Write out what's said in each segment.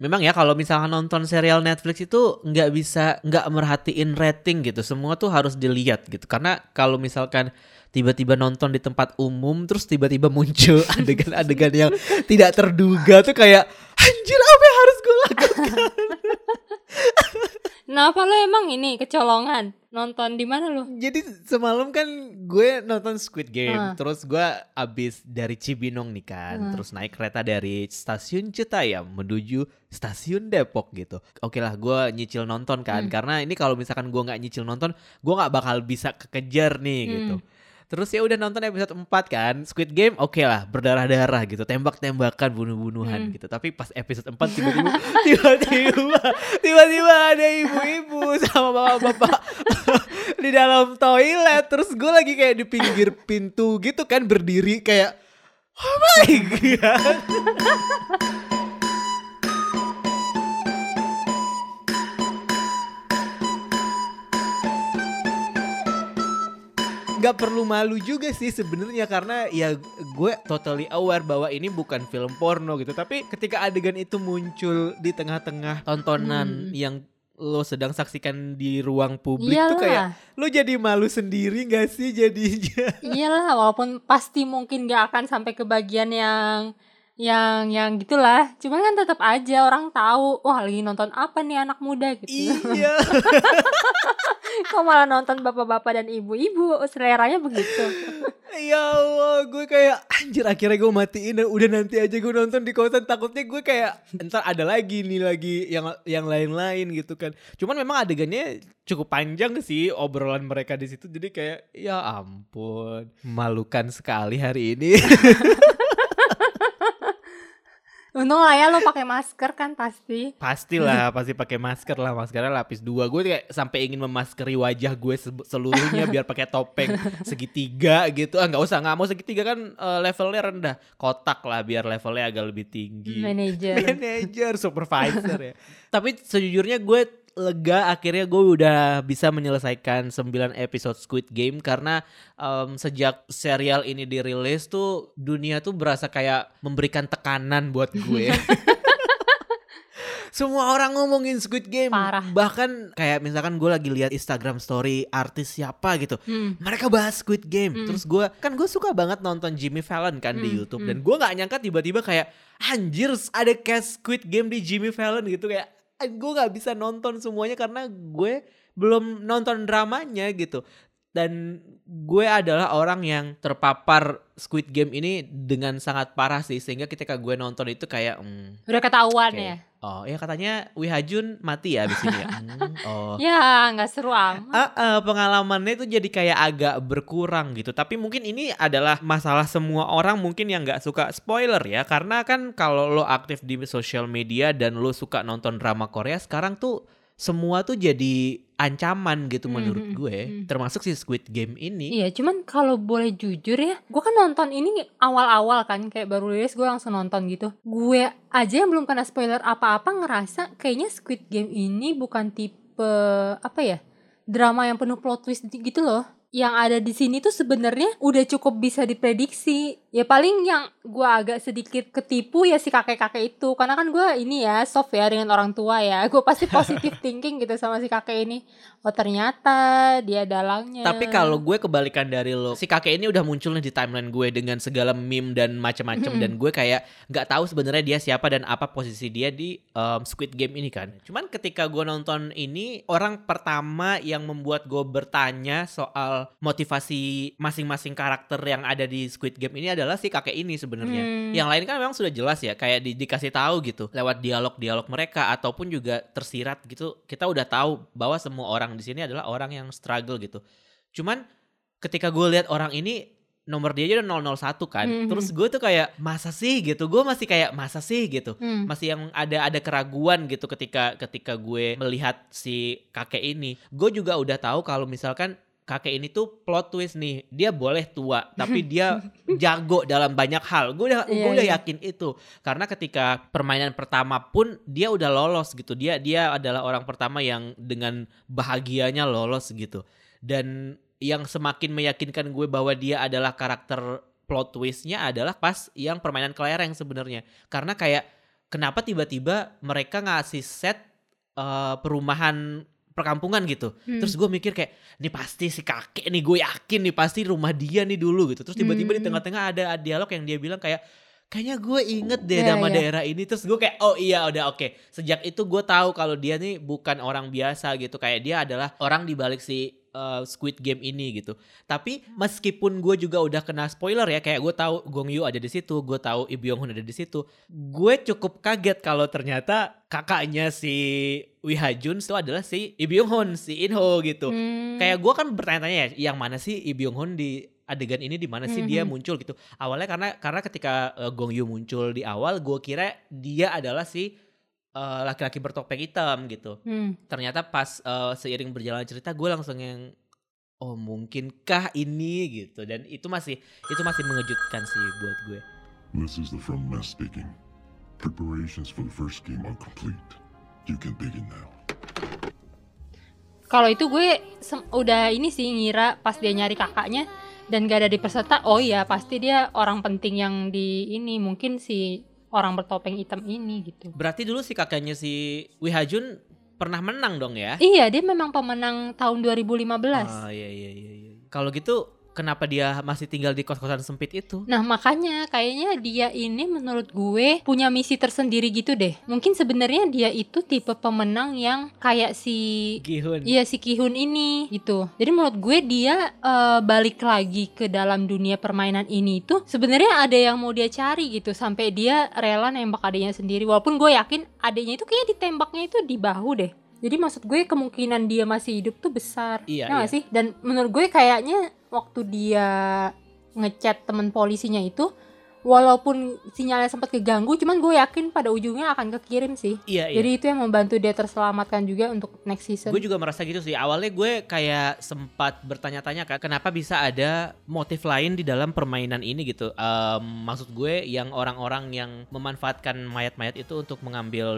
Memang ya kalau misalkan nonton serial Netflix itu nggak bisa nggak merhatiin rating gitu. Semua tuh harus dilihat gitu. Karena kalau misalkan tiba-tiba nonton di tempat umum terus tiba-tiba muncul adegan-adegan yang tidak terduga tuh kayak anjir apa yang harus gue lakukan? Kenapa lo emang ini kecolongan? Nonton di mana lo? Jadi semalam kan gue nonton Squid Game. Terus gue abis dari Cibinong nih kan. Terus naik kereta dari Stasiun Citayam menuju Stasiun Depok gitu. Oke lah gue nyicil nonton kan. Karena ini kalau misalkan gue gak nyicil nonton, gue gak bakal bisa kekejar nih gitu. Terus ya udah nonton episode 4 kan, Squid Game oke lah, berdarah-darah gitu, tembak-tembakan, bunuh-bunuhan gitu. Tapi pas episode 4 tiba-tiba ada ibu-ibu sama bapak-bapak di dalam toilet. Terus gue lagi kayak di pinggir pintu gitu kan, berdiri kayak oh my god. Gak perlu malu juga sih sebenarnya, karena ya gue totally aware bahwa ini bukan film porno gitu. Tapi ketika adegan itu muncul di tengah-tengah tontonan yang lo sedang saksikan di ruang publik, iyalah, tuh kayak lo jadi malu sendiri gak sih jadinya? Iyalah, walaupun pasti mungkin gak akan sampai ke bagian yang gitulah. Cuman kan tetap aja orang tahu, wah lagi nonton apa nih anak muda gitu. Iya. Kok malah nonton bapak-bapak dan ibu-ibu, seleranya begitu. Ya Allah, gue kayak anjir akhirnya gue matiin dan udah nanti aja gue nonton di kosan. Takutnya gue kayak entar ada lagi nih lagi yang lain-lain gitu kan. Cuman memang adegannya cukup panjang sih obrolan mereka di situ. Jadi kayak ya ampun, memalukan sekali hari ini. Untung lah ya lo pakai masker kan pasti. Pastilah, pasti pakai masker lah, maskernya lapis 2. Gue kayak sampai ingin memaskeri wajah gue seluruhnya biar pakai topeng segitiga gitu. Ah nggak usah, nggak mau segitiga kan levelnya rendah. Kotak lah biar levelnya agak lebih tinggi. Manager, supervisor ya. Tapi sejujurnya gue lega akhirnya gue udah bisa menyelesaikan 9 episode Squid Game. Karena sejak serial ini dirilis tuh dunia tuh berasa kayak memberikan tekanan buat gue. Semua orang ngomongin Squid Game. Parah. Bahkan kayak misalkan gue lagi lihat Instagram story artis siapa gitu, mereka bahas Squid Game. Terus gue kan gue suka banget nonton Jimmy Fallon kan di YouTube. Dan gue gak nyangka tiba-tiba kayak anjir ada cast Squid Game di Jimmy Fallon gitu. Kayak gue gak bisa nonton semuanya karena gue belum nonton dramanya gitu. Dan gue adalah orang yang terpapar Squid Game ini dengan sangat parah sih. Sehingga ketika gue nonton itu kayak udah ketahuan okay. Ya? Oh ya katanya Wi Ha-jun mati ya abis ini ya? Oh. Ya gak seru amat. Pengalamannya itu jadi kayak agak berkurang gitu. Tapi mungkin ini adalah masalah semua orang mungkin yang gak suka spoiler ya. Karena kan kalau lo aktif di social media dan lo suka nonton drama Korea sekarang tuh semua tuh jadi ancaman gitu menurut gue. Termasuk si Squid Game ini. Iya cuman kalau boleh jujur ya, gue kan nonton ini awal-awal kan, kayak baru rilis gue langsung nonton gitu. Gue aja yang belum kena spoiler apa-apa ngerasa kayaknya Squid Game ini bukan tipe apa ya, drama yang penuh plot twist gitu loh. Yang ada di sini tuh sebenarnya udah cukup bisa diprediksi. Ya paling yang gue agak sedikit ketipu ya si kakek-kakek itu. Karena kan gue ini ya soft ya dengan orang tua ya. Gue pasti positive thinking gitu sama si kakek ini. Oh ternyata dia dalangnya. Tapi kalau gue kebalikan dari lo. Si kakek ini udah munculnya di timeline gue dengan segala meme dan macam-macam. Dan gue kayak gak tahu sebenarnya dia siapa dan apa posisi dia di Squid Game ini kan. Cuman ketika gue nonton ini, orang pertama yang membuat gue bertanya soal motivasi masing-masing karakter yang ada di Squid Game ini adalah si kakek ini sebenarnya. Yang lain kan memang sudah jelas ya, kayak dikasih tahu gitu lewat dialog-dialog mereka ataupun juga tersirat gitu. Kita udah tahu bahwa semua orang di sini adalah orang yang struggle gitu. Cuman ketika gue lihat orang ini nomor dia aja udah 001 kan. Terus gue tuh kayak masa sih gitu. Gue masih kayak masa sih gitu. Masih yang ada keraguan gitu ketika gue melihat si kakek ini. Gue juga udah tahu kalau misalkan kakek ini tuh plot twist nih, dia boleh tua tapi dia jago dalam banyak hal. Gue udah yakin itu karena ketika permainan pertama pun dia udah lolos gitu. Dia adalah orang pertama yang dengan bahagianya lolos gitu. Dan yang semakin meyakinkan gue bahwa dia adalah karakter plot twistnya adalah pas yang permainan kelereng sebenarnya. Karena kayak kenapa tiba-tiba mereka ngasih set perumahan perkampungan gitu. Terus gue mikir kayak, ini pasti si kakek nih, gue yakin nih pasti rumah dia nih dulu gitu. Terus tiba-tiba di tengah-tengah ada dialog yang dia bilang kayak, kayaknya gue inget deh nama daerah ini. Terus gue kayak, oh iya udah oke. Sejak itu gue tahu kalau dia nih bukan orang biasa gitu. Kayak dia adalah orang di balik si Squid Game ini gitu. Tapi meskipun gue juga udah kena spoiler ya, kayak gue tahu Gong Yoo ada di situ, gue tahu Lee Byung Hun ada di situ. Gue cukup kaget kalau ternyata kakaknya si Wi Ha-jun itu adalah si Lee Byung Hun, si In-ho gitu. Kayak gue kan bertanya-tanya ya, yang mana sih Lee Byung Hun di adegan ini, di mana sih dia muncul gitu. Awalnya karena ketika Gong Yoo muncul di awal, gue kira dia adalah si laki-laki bertopeng hitam gitu. Ternyata pas seiring berjalan cerita, gue langsung yang, oh mungkinkah ini gitu. Dan itu masih mengejutkan sih buat gue. This is the front mass speaking. Preparations for the first game are complete. You can begin now. Kalau itu gue udah ini sih ngira pas dia nyari kakaknya dan gak ada di peserta, oh iya pasti dia orang penting yang di ini, mungkin si orang bertopeng hitam ini gitu. Berarti dulu si kakaknya si Wi Ha-jun pernah menang dong ya? Iya, dia memang pemenang tahun 2015. Oh iya. Kalau gitu kenapa dia masih tinggal di kos-kosan sempit itu? Nah makanya kayaknya dia ini menurut gue punya misi tersendiri gitu deh. Mungkin sebenarnya dia itu tipe pemenang yang kayak si Gi-hun. Iya si Gi-hun ini gitu. Jadi menurut gue dia balik lagi ke dalam dunia permainan ini itu sebenarnya ada yang mau dia cari gitu. Sampai dia rela nembak adiknya sendiri. Walaupun gue yakin adiknya itu kayaknya ditembaknya itu di bahu deh. Jadi maksud gue kemungkinan dia masih hidup tuh besar. Iya, nah, iya sih. Dan menurut gue kayaknya waktu dia ngechat teman polisinya itu, walaupun sinyalnya sempat keganggu, cuman gue yakin pada ujungnya akan kekirim sih. Iya. Jadi itu yang membantu dia terselamatkan juga untuk next season. Gue juga merasa gitu sih. Awalnya gue kayak sempat bertanya-tanya kan, kenapa bisa ada motif lain di dalam permainan ini gitu. Maksud gue yang orang-orang yang memanfaatkan mayat-mayat itu untuk mengambil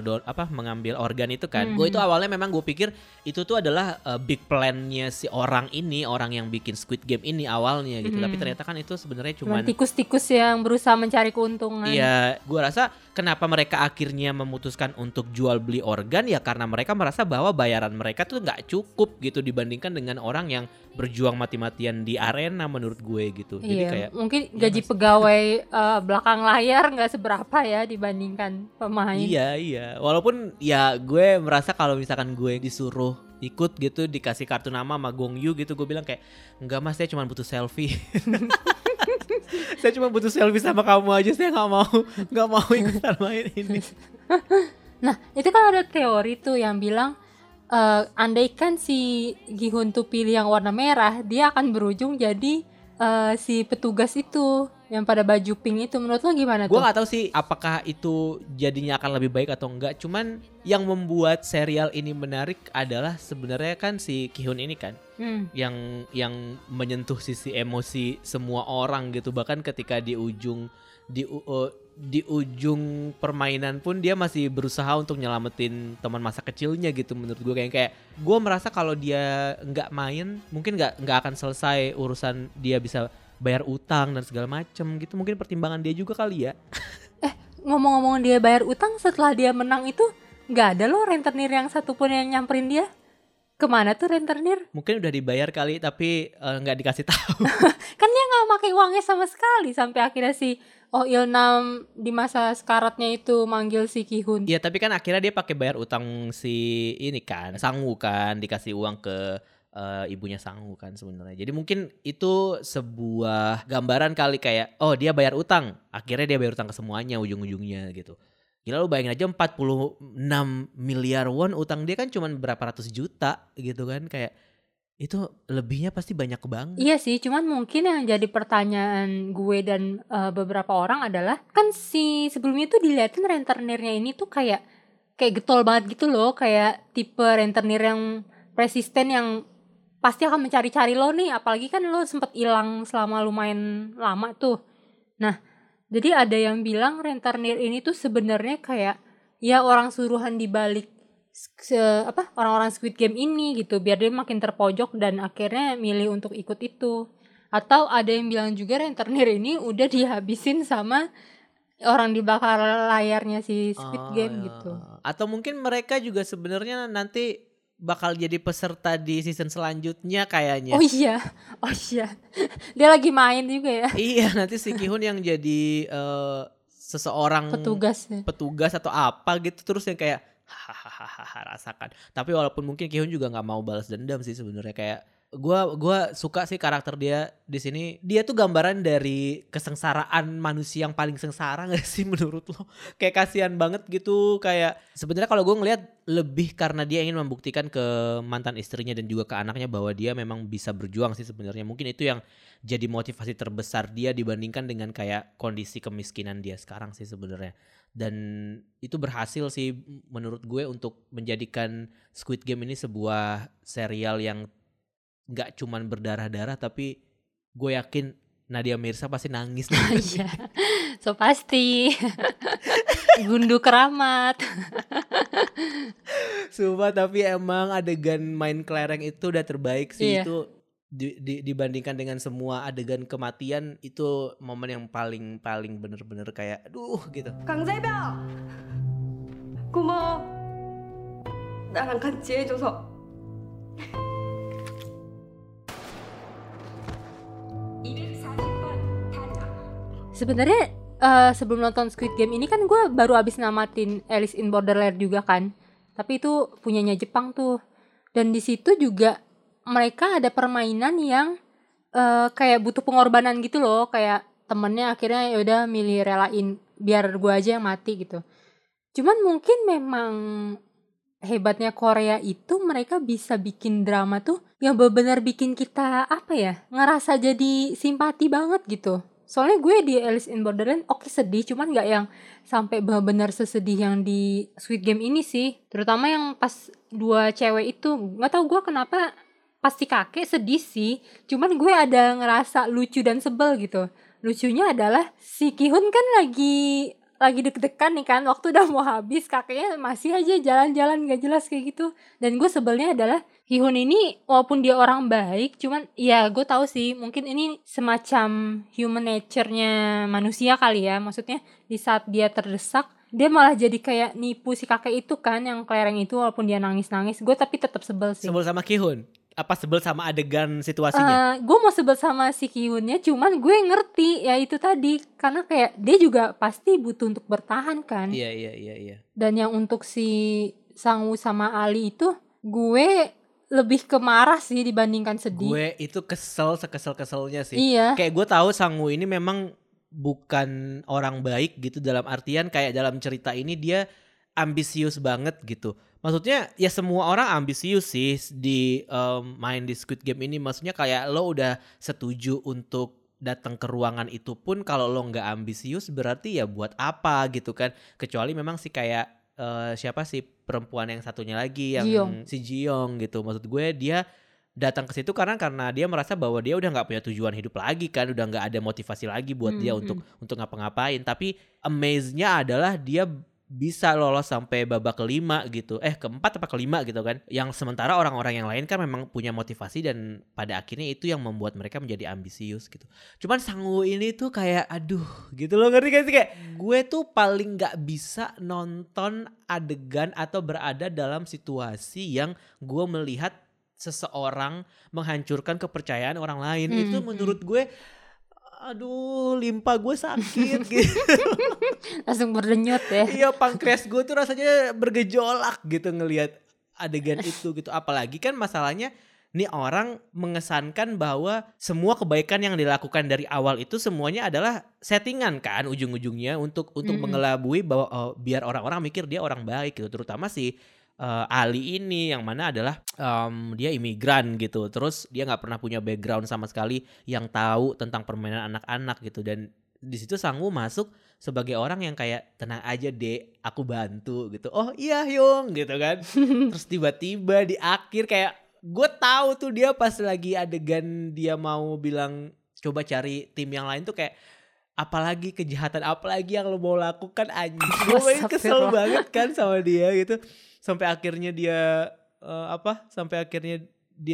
mengambil organ itu kan. Gue itu awalnya memang gue pikir itu tuh adalah big plan-nya si orang ini, orang yang bikin Squid Game ini awalnya gitu. Tapi ternyata kan itu sebenarnya cuman tikus-tikus yang berusaha mencari keuntungan. Iya, gue rasa kenapa mereka akhirnya memutuskan untuk jual beli organ ya karena mereka merasa bahwa bayaran mereka tuh gak cukup gitu dibandingkan dengan orang yang berjuang mati-matian di arena menurut gue gitu. Iya, jadi kayak mungkin gaji pegawai belakang layar gak seberapa ya dibandingkan pemain. Iya, walaupun ya gue merasa kalau misalkan gue disuruh ikut gitu, dikasih kartu nama sama Gong Yoo gitu, gue bilang kayak, enggak mas, saya cuma butuh selfie. Saya cuma butuh selfie sama kamu aja, saya gak mau ikutan main ini. Nah itu kan ada teori tuh yang bilang, andaikan si Gi-hun tuh pilih yang warna merah, dia akan berujung jadi si petugas itu yang pada baju pink itu. Menurut lo gimana tuh? Gue gak tahu sih apakah itu jadinya akan lebih baik atau enggak. Cuman yang membuat serial ini menarik adalah sebenarnya kan si Gi-hun ini kan yang menyentuh sisi emosi semua orang gitu. Bahkan ketika di ujung permainan pun dia masih berusaha untuk nyelamatin teman masa kecilnya gitu. Menurut gue kayak gue merasa kalau dia nggak main mungkin nggak akan selesai urusan dia bisa bayar utang dan segala macem gitu. Mungkin pertimbangan dia juga kali ya. Ngomong-ngomong dia bayar utang, setelah dia menang itu nggak ada loh rentenir yang satupun yang nyamperin dia. Kemana tuh rentenir? Mungkin udah dibayar kali tapi nggak dikasih tahu. Kan dia nggak pakai uangnya sama sekali sampai akhirnya si Oh Il-nam di masa sekaratnya itu manggil si Gi-hun. Iya tapi kan akhirnya dia pakai bayar utang si ini kan Sang-woo kan, dikasih uang ke ibunya Sang-woo kan sebenarnya. Jadi mungkin itu sebuah gambaran kali kayak, oh dia bayar utang, akhirnya dia bayar utang ke semuanya ujung-ujungnya gitu. Gila lu bayangin aja 46 miliar won utang dia kan cuman berapa ratus juta gitu kan, kayak itu lebihnya pasti banyak banget. Iya sih, cuman mungkin yang jadi pertanyaan gue dan beberapa orang adalah kan si sebelumnya tuh diliatin rentenirnya ini tuh kayak getol banget gitu loh, kayak tipe rentenir yang resisten yang pasti akan mencari-cari lo nih, apalagi kan lo sempat hilang selama lumayan lama tuh. Nah, jadi ada yang bilang rentenir ini tuh sebenarnya kayak ya orang suruhan dibalik orang-orang Squid Game ini gitu, biar dia makin terpojok dan akhirnya milih untuk ikut itu. Atau ada yang bilang juga rentenir ini udah dihabisin sama orang di bakal layarnya si Squid Game ya. Gitu. Atau mungkin mereka juga sebenarnya nanti bakal jadi peserta di season selanjutnya kayaknya. Oh iya. Dia lagi main juga ya. Iya, nanti si Gi-hun yang jadi seseorang petugas atau apa gitu, terus yang kayak hahaha rasakan. Tapi walaupun mungkin Gi-hun juga enggak mau balas dendam sih sebenarnya, kayak gua suka sih karakter dia di sini. Dia tuh gambaran dari kesengsaraan manusia yang paling sengsara nggak sih menurut lo? Kayak kasihan banget gitu, kayak sebenarnya kalau gue ngelihat lebih karena dia ingin membuktikan ke mantan istrinya dan juga ke anaknya bahwa dia memang bisa berjuang sih sebenarnya. Mungkin itu yang jadi motivasi terbesar dia dibandingkan dengan kayak kondisi kemiskinan dia sekarang sih sebenarnya. Dan itu berhasil sih menurut gue untuk menjadikan Squid Game ini sebuah serial yang gak cuman berdarah-darah, tapi gue yakin Nadia Mirsa pasti nangis. Iya, so pasti. Gundu keramat. Sumpah, tapi emang adegan main kelereng itu udah terbaik sih. Iya. Itu dibandingkan dengan semua adegan kematian, itu momen yang paling bener-bener kayak aduh gitu. Kang Sae-byeok, 고마워. 나랑 같이 해줘서. Sebenarnya sebelum nonton Squid Game ini kan gue baru abis namatin Alice in Borderland juga kan, tapi itu punyanya Jepang tuh. Dan di situ juga mereka ada permainan yang kayak butuh pengorbanan gitu loh, kayak temennya akhirnya yaudah milih relain biar gue aja yang mati gitu. Cuman mungkin memang hebatnya Korea itu mereka bisa bikin drama tuh yang benar-benar bikin kita apa ya, ngerasa jadi simpati banget gitu. Soalnya gue di Alice in Borderland oke, sedih, cuman gak yang sampai benar-benar sesedih yang di Squid Game ini sih. Terutama yang pas dua cewek itu, gak tau gue kenapa pasti kakek sedih sih, cuman gue ada ngerasa lucu dan sebel gitu. Lucunya adalah si Gi-hun kan lagi deg-degan nih kan, waktu udah mau habis kakeknya masih aja jalan-jalan gak jelas kayak gitu. Dan gue sebelnya adalah Gi-hun ini walaupun dia orang baik, cuman ya gue tahu sih mungkin ini semacam human nature-nya manusia kali ya. Maksudnya di saat dia terdesak dia malah jadi kayak nipu si kakek itu kan yang kelereng itu, walaupun dia nangis-nangis. Gue tapi tetap sebel sih. Sebel sama Gi-hun? Apa sebel sama adegan situasinya? Gue mau sebel sama si Gi-hunnya, cuman gue ngerti ya itu tadi, karena kayak dia juga pasti butuh untuk bertahan kan. Iya. Dan yang untuk si Sang-woo sama Ali itu gue lebih ke marah sih dibandingkan sedih. Gue itu kesel sekesel-keselnya sih. Iya. Kayak gue tahu Sang-woo ini memang bukan orang baik gitu, dalam artian kayak dalam cerita ini dia ambisius banget gitu. Maksudnya ya semua orang ambisius sih di main di Squid Game ini. Maksudnya kayak lo udah setuju untuk datang ke ruangan itu pun kalau lo gak ambisius berarti ya buat apa gitu kan. Kecuali memang sih kayak siapa sih perempuan yang satunya lagi yang Ji-yeong. Si Ji-yeong gitu. Maksud gue dia datang ke situ karena dia merasa bahwa dia udah nggak punya tujuan hidup lagi kan, udah nggak ada motivasi lagi buat dia untuk ngapa-ngapain. Tapi amaze-nya adalah dia bisa lolos sampai babak kelima gitu. Keempat apa kelima gitu kan. Yang sementara orang-orang yang lain kan memang punya motivasi dan pada akhirnya itu yang membuat mereka menjadi ambisius gitu. Cuman Sang-woo ini tuh kayak aduh gitu, lo ngerti gak sih? Kayak gue tuh paling gak bisa nonton adegan atau berada dalam situasi yang gue melihat seseorang menghancurkan kepercayaan orang lain. Itu menurut gue aduh limpa gue sakit gitu. Langsung berdenyut ya. Iya, pankreas gue tuh rasanya bergejolak gitu ngelihat adegan itu gitu. Apalagi kan masalahnya nih orang mengesankan bahwa semua kebaikan yang dilakukan dari awal itu semuanya adalah settingan kan ujung-ujungnya untuk mengelabui bahwa biar orang-orang mikir dia orang baik gitu. Terutama si Ali ini yang mana adalah dia imigran gitu, terus dia nggak pernah punya background sama sekali yang tahu tentang permainan anak-anak gitu. Dan di situ Sang-woo masuk sebagai orang yang kayak tenang aja deh, aku bantu gitu. Oh iya Hyung gitu kan. Terus tiba-tiba di akhir kayak gue tahu tuh dia pas lagi adegan dia mau bilang coba cari tim yang lain tuh kayak apalagi kejahatan apalagi yang lo mau lakukan anjing. Gue kesel banget kan sama dia gitu. Sampai akhirnya dia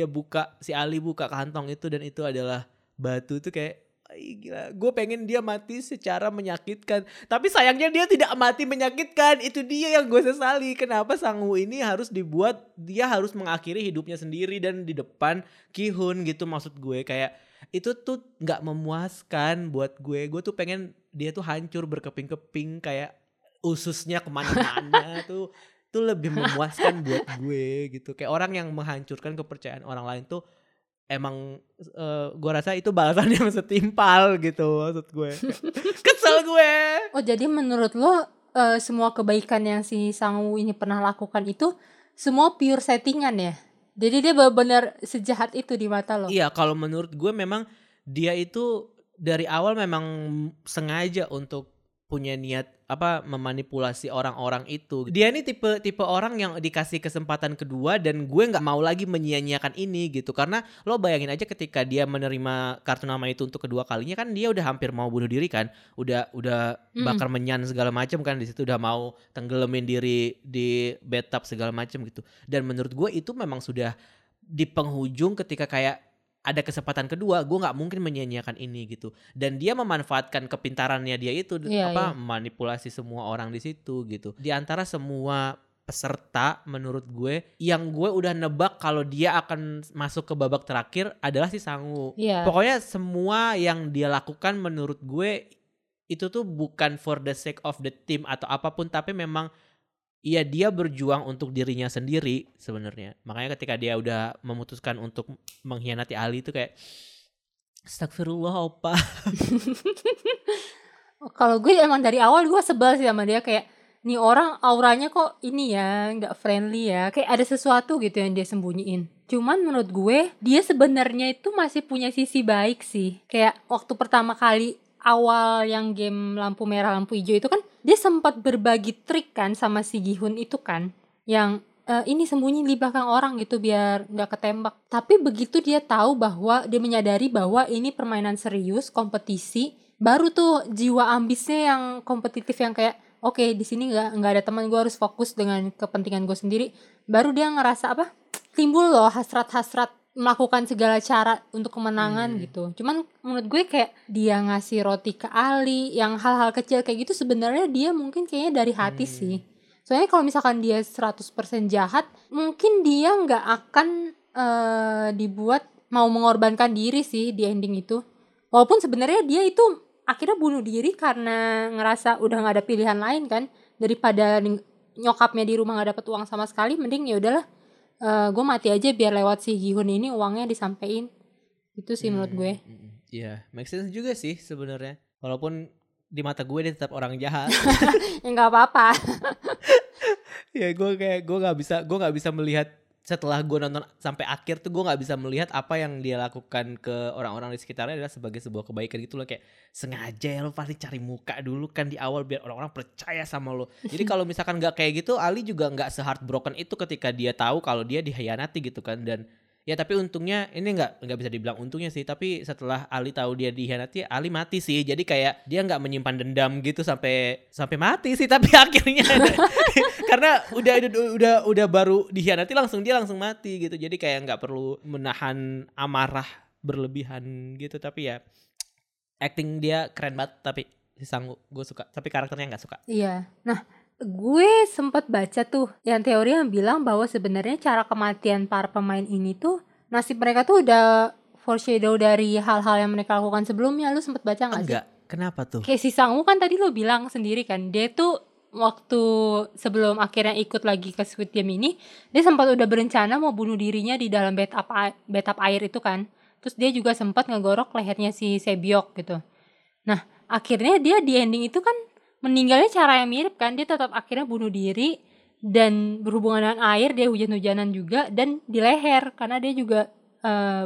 buka, si Ali buka kantong itu dan itu adalah batu tuh kayak Gila, gue pengen dia mati secara menyakitkan. Tapi sayangnya dia tidak mati menyakitkan. Itu dia yang gue sesali. Kenapa Sang-woo ini harus dibuat, dia harus mengakhiri hidupnya sendiri dan di depan Gi-hun gitu. Maksud gue kayak itu tuh gak memuaskan buat gue. Gue tuh pengen dia tuh hancur berkeping-keping kayak ususnya kemana-mana tuh. Itu lebih memuaskan buat gue gitu. Kayak orang yang menghancurkan kepercayaan orang lain tuh emang gue rasa itu balasan yang setimpal gitu, maksud gue. Kesel gue. Oh jadi menurut lo semua kebaikan yang si Sang-woo ini pernah lakukan itu semua pure settingan ya? Jadi dia benar-benar sejahat itu di mata lo? Iya, kalau menurut gue memang dia itu dari awal memang sengaja untuk punya niat apa memanipulasi orang-orang itu. Dia ini tipe orang yang dikasih kesempatan kedua dan gue nggak mau lagi menyia-nyiakan ini gitu. Karena lo bayangin aja ketika dia menerima kartu nama itu untuk kedua kalinya kan dia udah hampir mau bunuh diri kan, udah bakar menyan segala macam kan di situ, udah mau tenggelamin diri di bathtub segala macam gitu. Dan menurut gue itu memang sudah di penghujung ketika kayak ada kesempatan kedua, gue nggak mungkin menyia-nyiakan ini gitu. Dan dia memanfaatkan kepintarannya dia itu, manipulasi semua orang di situ gitu. Di antara semua peserta, menurut gue, yang gue udah nebak kalau dia akan masuk ke babak terakhir adalah si Sang-woo. Yeah. Pokoknya semua yang dia lakukan menurut gue itu tuh bukan for the sake of the team atau apapun, tapi memang iya dia berjuang untuk dirinya sendiri sebenarnya. Makanya ketika dia udah memutuskan untuk mengkhianati Ali itu kayak astagfirullah opa. Kalau gue emang dari awal gue sebel sih sama dia, kayak nih orang auranya kok ini ya gak friendly ya, kayak ada sesuatu gitu yang dia sembunyiin. Cuman menurut gue dia sebenarnya itu masih punya sisi baik sih. Kayak waktu pertama kali awal yang game lampu merah lampu hijau itu kan dia sempat berbagi trik kan sama si Gi-hun itu kan, yang ini sembunyi di belakang orang gitu biar gak ketembak. Tapi begitu dia tahu bahwa dia menyadari bahwa ini permainan serius, kompetisi, baru tuh jiwa ambisnya yang kompetitif yang kayak oke, di sini gak ada teman, gue harus fokus dengan kepentingan gue sendiri. Baru dia ngerasa apa, timbul loh hasrat-hasrat melakukan segala cara untuk kemenangan gitu. Cuman menurut gue kayak dia ngasih roti ke Ali, yang hal-hal kecil kayak gitu sebenarnya dia mungkin kayaknya dari hati sih. Soalnya kalau misalkan dia 100% jahat, mungkin dia gak akan dibuat mau mengorbankan diri sih di ending itu. Walaupun sebenarnya dia itu akhirnya bunuh diri karena ngerasa udah gak ada pilihan lain kan. Daripada nyokapnya di rumah gak dapet uang sama sekali, mending ya udahlah. Gue mati aja biar lewat si Gi-hun ini uangnya disampein. Itu sih menurut gue. Iya, make sense juga sih sebenarnya. Walaupun di mata gue dia tetap orang jahat. Ya nggak apa-apa. Ya gue nggak bisa melihat setelah gue nonton sampai akhir tuh gue nggak bisa melihat apa yang dia lakukan ke orang-orang di sekitarnya adalah sebagai sebuah kebaikan gitu loh, kayak sengaja ya lo pasti cari muka dulu kan di awal biar orang-orang percaya sama lo. Jadi kalau misalkan nggak kayak gitu Ali juga nggak se-heartbroken itu ketika dia tahu kalau dia dikhianati gitu kan. Dan ya tapi untungnya ini nggak bisa dibilang untungnya sih, tapi setelah Ali tahu dia dikhianati Ali mati sih. Jadi kayak dia nggak menyimpan dendam gitu sampai mati sih, tapi akhirnya karena udah baru dikhianati langsung mati gitu. Jadi kayak nggak perlu menahan amarah berlebihan gitu. Tapi ya acting dia keren banget, tapi si Sang-woo gue suka, tapi karakternya nggak suka. Iya. Nah gue sempat baca tuh yang teori yang bilang bahwa sebenarnya cara kematian para pemain ini tuh nasib mereka tuh udah foreshadow dari hal-hal yang mereka lakukan sebelumnya. Lu sempat baca nggak sih? Enggak. Kenapa tuh? Kayak si Sang-woo kan tadi lu bilang sendiri kan, dia tuh waktu sebelum akhirnya ikut lagi ke Squid Game ini dia sempat udah berencana mau bunuh dirinya di dalam bathtub air itu kan. Terus dia juga sempat ngegorok lehernya si Sae-byeok gitu. Nah akhirnya dia di ending itu kan meninggalnya cara yang mirip kan, dia tetap akhirnya bunuh diri dan berhubungan dengan air, dia hujan-hujanan juga dan di leher karena dia juga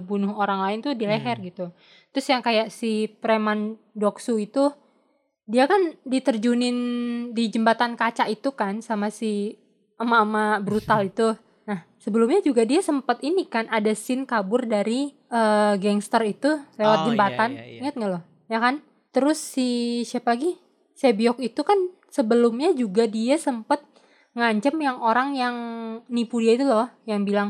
bunuh orang lain tuh di leher gitu. Terus yang kayak si preman Doksu itu dia kan diterjunin di jembatan kaca itu kan sama si emak-emak brutal itu. Nah sebelumnya juga dia sempat ini kan ada scene kabur dari gangster itu lewat jembatan. Iya. Ingat gak lo? Ya kan? Terus si siapa lagi? Sae-byeok itu kan sebelumnya juga dia sempat ngancem yang orang yang nipu dia itu loh. Yang bilang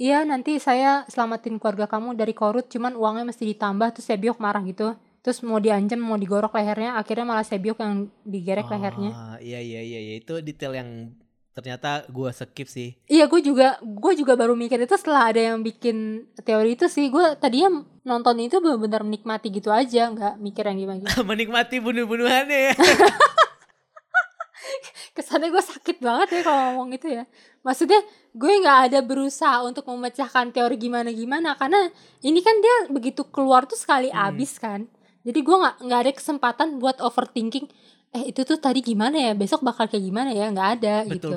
iya nanti saya selamatin keluarga kamu dari korut, cuman uangnya mesti ditambah. Terus Sae-byeok marah gitu. terus mau diancam, mau digorok lehernya, akhirnya malah Sae-byeok yang digerek lehernya. Iya, itu detail yang ternyata gue skip sih. Iya, gue juga baru mikir itu setelah ada yang bikin teori itu sih. Gue tadinya nonton itu benar-benar menikmati gitu aja, nggak mikir yang gimana. Menikmati bunuh-bunuhannya ya. Kesannya gue sakit banget ya kalau ngomong itu ya. Maksudnya gue nggak ada berusaha untuk memecahkan teori gimana-gimana, karena ini kan dia begitu keluar tuh sekali abis kan. Jadi gue nggak ada kesempatan buat overthinking. Itu tuh tadi gimana ya, besok bakal kayak gimana ya, nggak ada. Betul.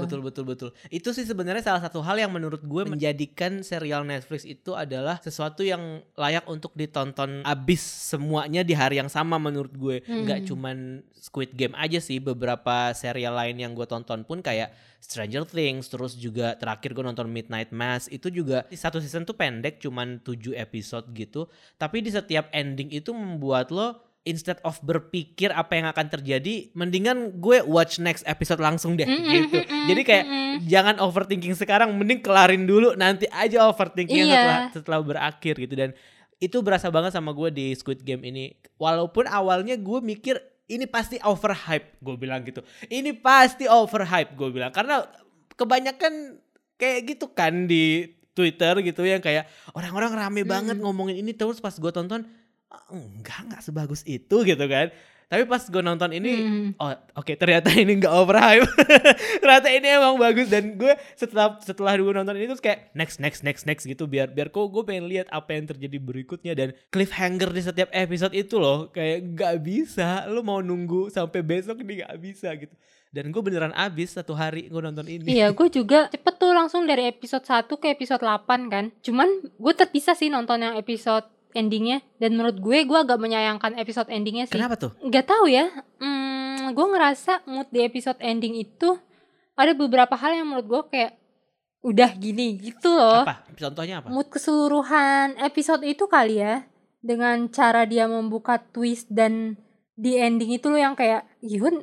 Itu sih sebenarnya salah satu hal yang menurut gue menjadikan serial Netflix itu adalah sesuatu yang layak untuk ditonton abis semuanya di hari yang sama menurut gue. Nggak cuman Squid Game aja sih, beberapa serial lain yang gue tonton pun kayak Stranger Things, terus juga terakhir gue nonton Midnight Mass, itu juga satu season tuh pendek cuman 7 episode gitu, tapi di setiap ending itu membuat lo instead of berpikir apa yang akan terjadi, mendingan gue watch next episode langsung deh gitu. Jadi kayak jangan overthinking sekarang, mending kelarin dulu, nanti aja overthinkingnya setelah berakhir gitu. Dan itu berasa banget sama gue di Squid Game ini. Walaupun awalnya gue mikir ini pasti overhype, gue bilang gitu. Ini pasti overhype, gue bilang, karena kebanyakan kayak gitu kan di Twitter gitu, yang kayak orang-orang rame banget ngomongin ini. Terus pas gue tonton, enggak sebagus itu gitu kan. Tapi pas gue nonton ini oke, ternyata ini enggak overhype. Ternyata ini emang bagus. Dan gue setelah gue nonton ini terus kayak next gitu, biar kok gue pengen lihat apa yang terjadi berikutnya. Dan cliffhanger di setiap episode itu loh, kayak enggak bisa, lo mau nunggu sampai besok ini enggak bisa gitu. Dan gue beneran abis satu hari gue nonton ini. Iya, gue juga cepet tuh langsung dari episode 1 ke episode 8 kan. Cuman gue terpisah sih nonton yang episode endingnya, dan menurut gue agak menyayangkan episode endingnya sih. Kenapa tuh? Gak tahu ya. Gue ngerasa mood di episode ending itu ada beberapa hal yang menurut gue kayak udah gini gitu loh. Apa? Contohnya apa? Mood keseluruhan episode itu kali ya, dengan cara dia membuka twist, dan di ending itu loh yang kayak Gi-hun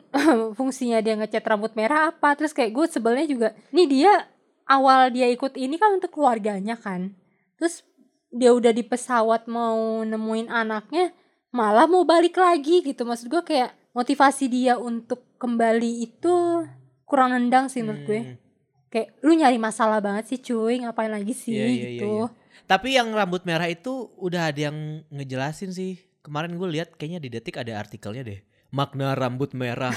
fungsinya dia ngecat rambut merah apa. Terus kayak gue sebelnya juga, nih dia awal dia ikut ini kan untuk keluarganya kan, terus dia udah di pesawat mau nemuin anaknya, malah mau balik lagi gitu. Maksud gue kayak motivasi dia untuk kembali itu kurang nendang sih menurut gue. Kayak lu nyari masalah banget sih cuy, ngapain lagi sih gitu. Tapi yang rambut merah itu udah ada yang ngejelasin sih. Kemarin gue lihat kayaknya di Detik ada artikelnya deh, makna rambut merah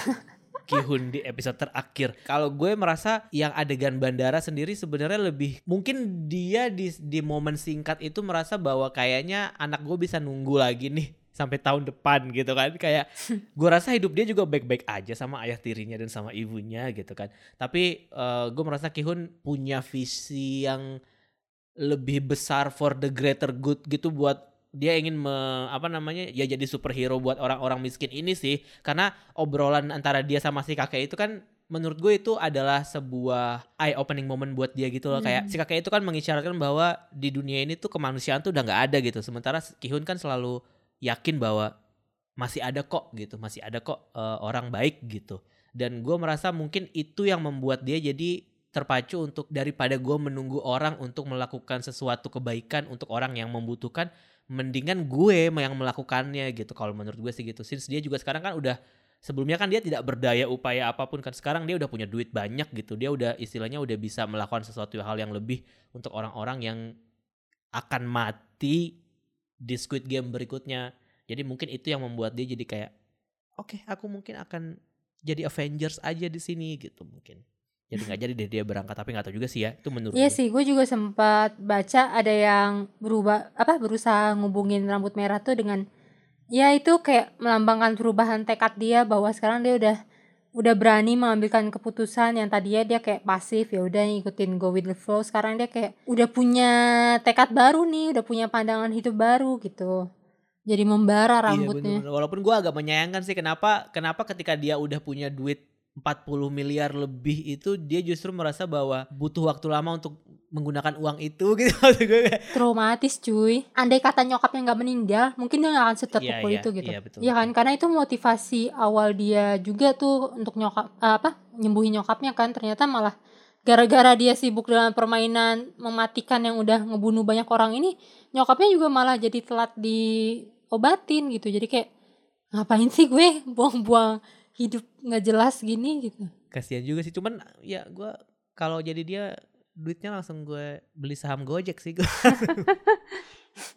Gi-hun di episode terakhir. Kalau gue merasa yang adegan bandara sendiri sebenarnya lebih, mungkin dia di momen singkat itu merasa bahwa kayaknya anak gue bisa nunggu lagi nih sampai tahun depan gitu kan. Kayak gue rasa hidup dia juga baik-baik aja sama ayah tirinya dan sama ibunya gitu kan. Tapi gue merasa Gi-hun punya visi yang lebih besar for the greater good gitu, buat dia ingin jadi superhero buat orang-orang miskin ini sih. Karena obrolan antara dia sama si kakek itu kan, menurut gue itu adalah sebuah eye opening moment buat dia gitu loh. Kayak si kakek itu kan mengisyaratkan bahwa di dunia ini tuh kemanusiaan tuh udah gak ada gitu. Sementara Gi-hun kan selalu yakin bahwa masih ada kok gitu, masih ada kok orang baik gitu. Dan gue merasa mungkin itu yang membuat dia jadi terpacu untuk, daripada gue menunggu orang untuk melakukan sesuatu kebaikan untuk orang yang membutuhkan, mendingan gue yang melakukannya gitu. Kalau menurut gue sih gitu. Since dia juga sekarang kan udah, sebelumnya kan dia tidak berdaya upaya apapun kan, sekarang dia udah punya duit banyak gitu. Dia udah istilahnya udah bisa melakukan sesuatu hal yang lebih untuk orang-orang yang akan mati di Squid Game berikutnya. Jadi mungkin itu yang membuat dia jadi kayak oke, aku mungkin akan jadi Avengers aja di sini gitu mungkin. Jadi gak jadi deh dia berangkat, tapi gak tahu juga sih ya, itu menurut gue. Iya sih, gue juga sempat baca ada yang berusaha ngubungin rambut merah tuh dengan, ya itu kayak melambangkan perubahan tekad dia, bahwa sekarang dia udah berani mengambilkan keputusan. Yang tadinya dia kayak pasif, ya udah ngikutin go with the flow, sekarang dia kayak udah punya tekad baru nih, udah punya pandangan hidup baru gitu. Jadi membara rambutnya. Iya, bener. Walaupun gue agak menyayangkan sih kenapa ketika dia udah punya duit 40 miliar lebih itu, dia justru merasa bahwa butuh waktu lama untuk menggunakan uang itu gitu. Traumatis cuy. Andai kata nyokapnya gak meninggal, mungkin dia gak akan seterpukul itu gitu. Iya kan, karena itu motivasi awal dia juga tuh untuk nyembuhin nyokapnya kan. Ternyata malah gara-gara dia sibuk dengan permainan mematikan yang udah ngebunuh banyak orang ini, nyokapnya juga malah jadi telat diobatin gitu. Jadi kayak ngapain sih gue buang-buang hidup nggak jelas gini gitu. Kasian juga sih, cuman ya gue kalau jadi dia duitnya langsung gue beli saham Gojek sih gue.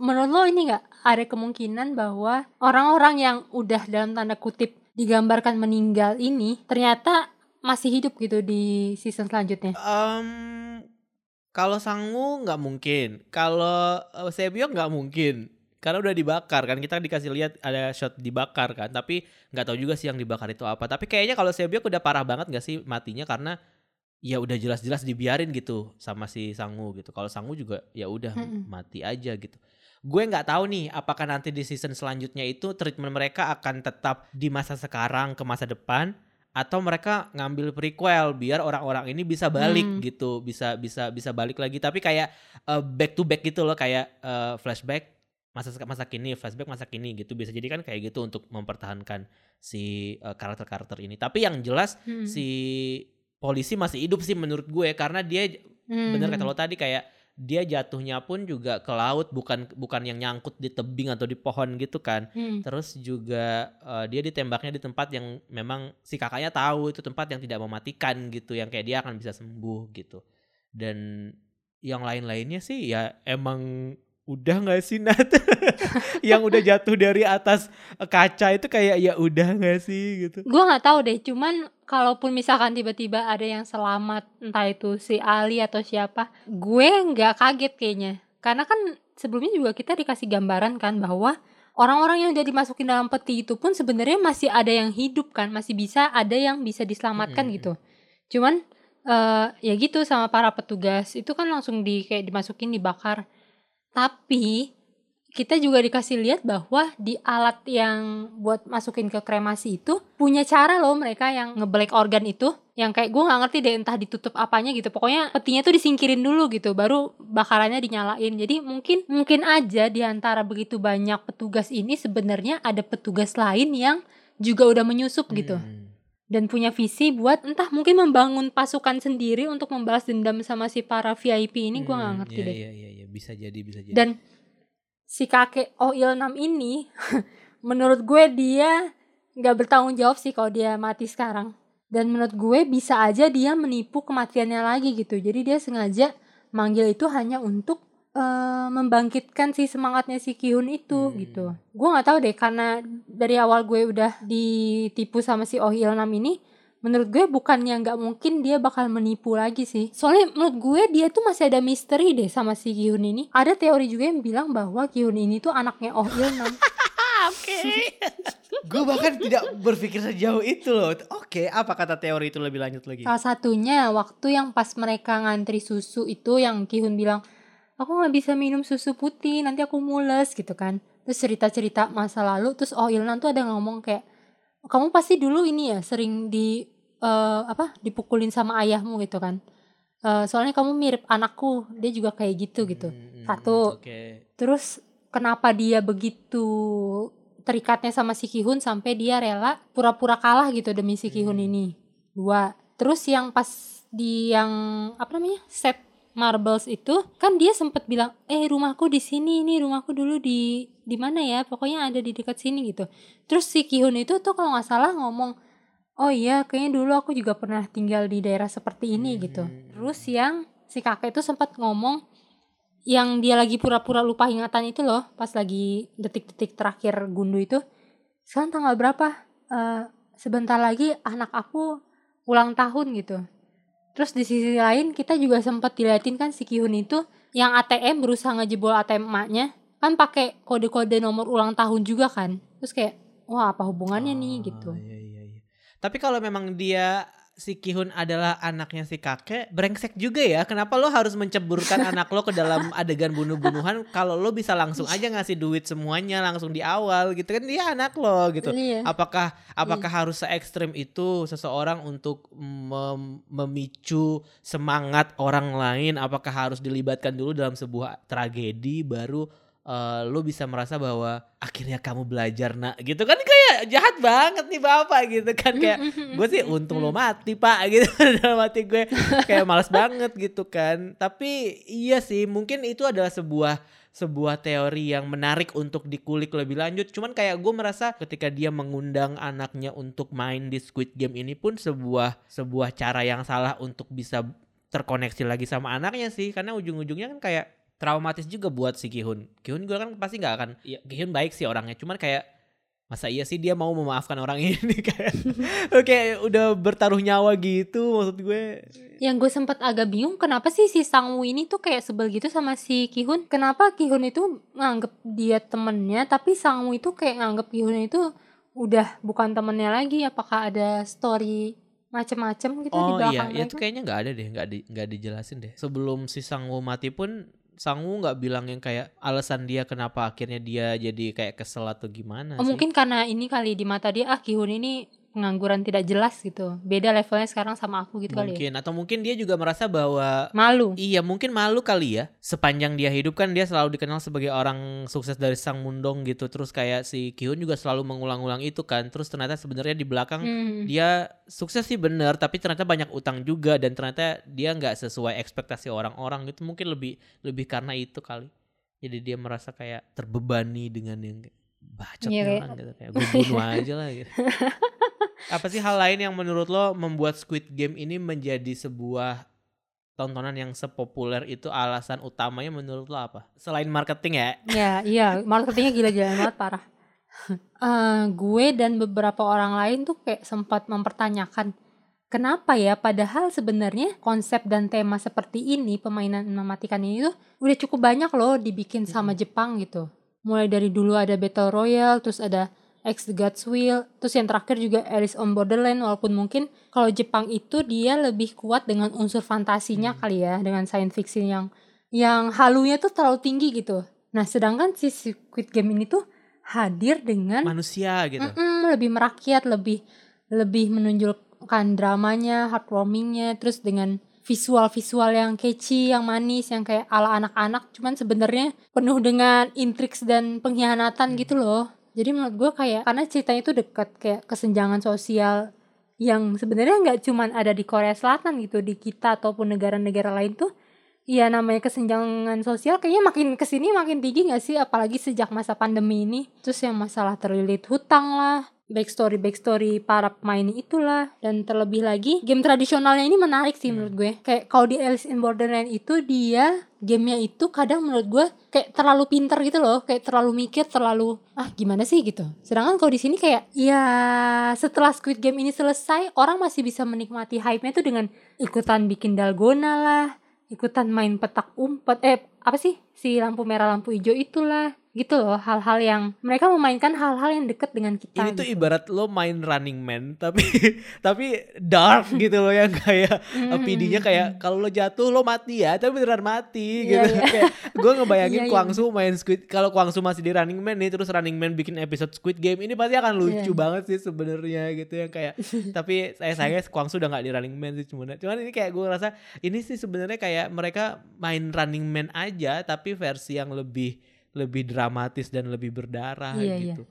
Menurut lo ini nggak ada kemungkinan bahwa orang-orang yang udah dalam tanda kutip digambarkan meninggal ini ternyata masih hidup gitu di season selanjutnya? Kalau Sang-woo nggak mungkin, kalau Sae-byeok nggak mungkin. Karena udah dibakar kan, kita dikasih lihat ada shot dibakar kan, tapi nggak tahu juga sih yang dibakar itu apa. Tapi kayaknya kalau Sae-byeok udah parah banget nggak sih matinya, karena ya udah jelas-jelas dibiarin gitu sama si Sang-woo gitu. Kalau Sang-woo juga ya udah mati aja gitu. Gue nggak tahu nih apakah nanti di season selanjutnya itu treatment mereka akan tetap di masa sekarang ke masa depan, atau mereka ngambil prequel biar orang-orang ini bisa balik gitu, bisa balik lagi. Tapi kayak back to back gitu loh, kayak flashback masa kini, flashback masa kini gitu. Bisa jadi kan kayak gitu untuk mempertahankan si karakter-karakter ini. Tapi yang jelas si polisi masih hidup sih menurut gue, karena dia bener kata lo tadi, kayak dia jatuhnya pun juga ke laut, bukan yang nyangkut di tebing atau di pohon gitu kan. Terus juga dia ditembaknya di tempat yang memang si kakaknya tahu itu tempat yang tidak mematikan gitu, yang kayak dia akan bisa sembuh gitu. Dan yang lain-lainnya sih ya emang udah nggak sih Nat? Yang udah jatuh dari atas kaca itu kayak ya udah nggak sih gitu. Gue nggak tahu deh, cuman kalaupun misalkan tiba-tiba ada yang selamat, entah itu si Ali atau siapa, gue nggak kaget kayaknya. Karena kan sebelumnya juga kita dikasih gambaran kan bahwa orang-orang yang udah dimasukin dalam peti itu pun sebenarnya masih ada yang hidup kan, masih bisa ada yang bisa diselamatkan gitu. Cuman ya gitu sama para petugas itu kan langsung kayak dimasukin, dibakar. Tapi kita juga dikasih lihat bahwa di alat yang buat masukin ke kremasi itu punya cara loh mereka yang nge-black organ itu, yang kayak gue gak ngerti deh entah ditutup apanya gitu. Pokoknya petinya tuh disingkirin dulu gitu, baru bakarannya dinyalain. Jadi mungkin aja di antara begitu banyak petugas ini sebenarnya ada petugas lain yang juga udah menyusup gitu. Dan punya visi buat entah mungkin membangun pasukan sendiri untuk membalas dendam sama si para VIP ini, gue gak ngerti deh. Iya, bisa jadi. Dan si kakek Oh Il-nam ini, menurut gue dia gak bertanggung jawab sih kalau dia mati sekarang. Dan menurut gue bisa aja dia menipu kematiannya lagi gitu. Jadi dia sengaja manggil itu hanya untuk membangkitkan si semangatnya si Gi-hun itu gitu. Gue nggak tahu deh, karena dari awal gue udah ditipu sama si Oh Il-nam ini. Menurut gue bukannya nggak mungkin dia bakal menipu lagi sih. Soalnya menurut gue dia tuh masih ada misteri deh sama si Gi-hun ini. Ada teori juga yang bilang bahwa Gi-hun ini tuh anaknya Oh Il-nam. Oke. Gue bahkan tidak berpikir sejauh itu loh. Oke, apa kata teori itu lebih lanjut lagi? Salah satunya waktu yang pas mereka ngantri susu itu, yang Gi-hun bilang, aku gak bisa minum susu putih, nanti aku mules gitu kan. Terus cerita-cerita masa lalu. Terus Oh Il-nam tuh ada ngomong kayak, kamu pasti dulu ini ya sering dipukulin sama ayahmu gitu kan, soalnya kamu mirip anakku. Dia juga kayak gitu. Satu okay. Terus kenapa dia begitu terikatnya sama si Gi-hun sampai dia rela pura-pura kalah gitu demi si Gi-hun ini. Dua. Terus yang pas di yang set marbles itu kan dia sempat bilang, rumahku di sini, ini rumahku dulu di mana ya, pokoknya ada di dekat sini gitu. Terus si Gi-hun itu tuh kalau nggak salah ngomong, oh iya kayaknya dulu aku juga pernah tinggal di daerah seperti ini gitu. Terus yang si kakek itu sempat ngomong yang dia lagi pura-pura lupa ingatan itu loh, pas lagi detik-detik terakhir gundu itu, sekarang tanggal berapa, sebentar lagi anak aku ulang tahun gitu. Terus di sisi lain kita juga sempat diliatin kan si Gi-hun itu yang ATM, berusaha ngejebol ATM emaknya kan pakai kode-kode nomor ulang tahun juga kan. Terus kayak wah apa hubungannya nih gitu. Iya. Tapi kalau memang dia si Gi-hun adalah anaknya si kakek, brengsek juga ya. Kenapa lo harus menceburkan anak lo ke dalam adegan bunuh-bunuhan kalau lo bisa langsung aja ngasih duit semuanya langsung di awal gitu kan, dia anak lo gitu. Iya. Apakah harus se-ekstrim itu seseorang untuk memicu semangat orang lain? Apakah harus dilibatkan dulu dalam sebuah tragedi baru lu bisa merasa bahwa akhirnya kamu belajar nak gitu kan, kayak jahat banget nih bapak gitu kan, kayak gue sih untung lo mati pak gitu dalam hati gue kayak malas banget gitu kan. Tapi iya sih mungkin itu adalah sebuah teori yang menarik untuk dikulik lebih lanjut. Cuman kayak gue merasa ketika dia mengundang anaknya untuk main di Squid Game ini pun sebuah cara yang salah untuk bisa terkoneksi lagi sama anaknya sih, karena ujung-ujungnya kan kayak traumatis juga buat si Gi-hun. Gi-hun gue kan pasti gak akan, ya, Gi-hun baik sih orangnya, cuman kayak masa iya sih dia mau memaafkan orang ini kayak okay, udah bertaruh nyawa gitu maksud gue. Yang gue sempat agak bingung kenapa sih si Sang-woo ini tuh kayak sebel gitu sama si Gi-hun. Kenapa Gi-hun itu nganggep dia temennya, tapi Sang-woo itu kayak nganggep Gi-hun itu udah bukan temennya lagi. Apakah ada story macem-macem gitu di belakangnya? Oh iya, itu kayaknya gak ada deh, gak dijelasin deh. Sebelum si Sang-woo mati pun Sang-woo gak bilang yang kayak alasan dia kenapa akhirnya dia jadi kayak kesel atau gimana sih. Mungkin karena ini kali di mata dia, ah Gi-hun ini pengangguran tidak jelas gitu, beda levelnya sekarang sama aku gitu mungkin, kali ya. Mungkin, atau mungkin dia juga merasa bahwa malu. Iya mungkin malu kali ya. Sepanjang dia hidup kan dia selalu dikenal sebagai orang sukses dari Sang Mundong gitu. Terus kayak si Gi-hun juga selalu mengulang-ulang itu kan. Terus ternyata sebenarnya di belakang dia sukses sih bener, tapi ternyata banyak utang juga. Dan ternyata dia gak sesuai ekspektasi orang-orang gitu. Mungkin lebih karena itu kali. Jadi dia merasa kayak terbebani dengan yang bacotnya orang gitu, kayak gue bunuh aja lah gitu. Apa sih hal lain yang menurut lo membuat Squid Game ini menjadi sebuah tontonan yang sepopuler itu, alasan utamanya menurut lo apa? Selain marketing ya? Iya, marketingnya gila-gilaan banget, parah. Gue dan beberapa orang lain tuh kayak sempat mempertanyakan kenapa ya, padahal sebenarnya konsep dan tema seperti ini, permainan mematikan ini tuh udah cukup banyak loh dibikin sama Jepang gitu. Mulai dari dulu ada Battle Royale, terus ada X the God's Will, terus yang terakhir juga Alice in Borderland, walaupun mungkin kalau Jepang itu dia lebih kuat dengan unsur fantasinya kali ya, dengan science fiction yang halunya tuh terlalu tinggi gitu. Nah sedangkan si Squid Game ini tuh hadir dengan manusia gitu, lebih merakyat, lebih menunjukkan dramanya, heartwarmingnya, terus dengan visual yang catchy, yang manis, yang kayak ala anak-anak, cuman sebenarnya penuh dengan intrik dan pengkhianatan gitu loh. Jadi menurut gue kayak karena ceritanya itu dekat kayak kesenjangan sosial yang sebenarnya nggak cuman ada di Korea Selatan gitu, di kita ataupun negara-negara lain tuh, ya namanya kesenjangan sosial kayaknya makin kesini makin tinggi nggak sih, apalagi sejak masa pandemi ini. Terus yang masalah terlilit hutang lah, backstory para pemain itulah, dan terlebih lagi game tradisionalnya ini menarik sih menurut gue. Kayak kalau di Alice in Borderland itu dia gamenya itu kadang menurut gue kayak terlalu pinter gitu loh, kayak terlalu mikir, terlalu gimana sih gitu. Sedangkan kalau di sini kayak ya setelah Squid Game ini selesai orang masih bisa menikmati hype-nya tuh dengan ikutan bikin dalgona lah, ikutan main petak umpet, apa sih si lampu merah lampu hijau itulah. Gitu loh, hal-hal yang mereka memainkan hal-hal yang deket dengan kita. Ini tuh gitu. Ibarat lo main Running Man tapi dark gitu loh, yang kayak PD-nya kayak kalau lo jatuh lo mati ya, tapi beneran mati gitu. Kayak gue ngebayangin Kwangsu main Squid, kalau Kwangsu masih di Running Man nih, terus Running Man bikin episode Squid Game ini pasti akan lucu banget sih sebenarnya gitu, yang kayak tapi saya Kwangsu udah nggak di Running Man sih cuman ini kayak gue rasa ini sih sebenarnya kayak mereka main Running Man aja tapi versi yang lebih dramatis dan lebih berdarah gitu.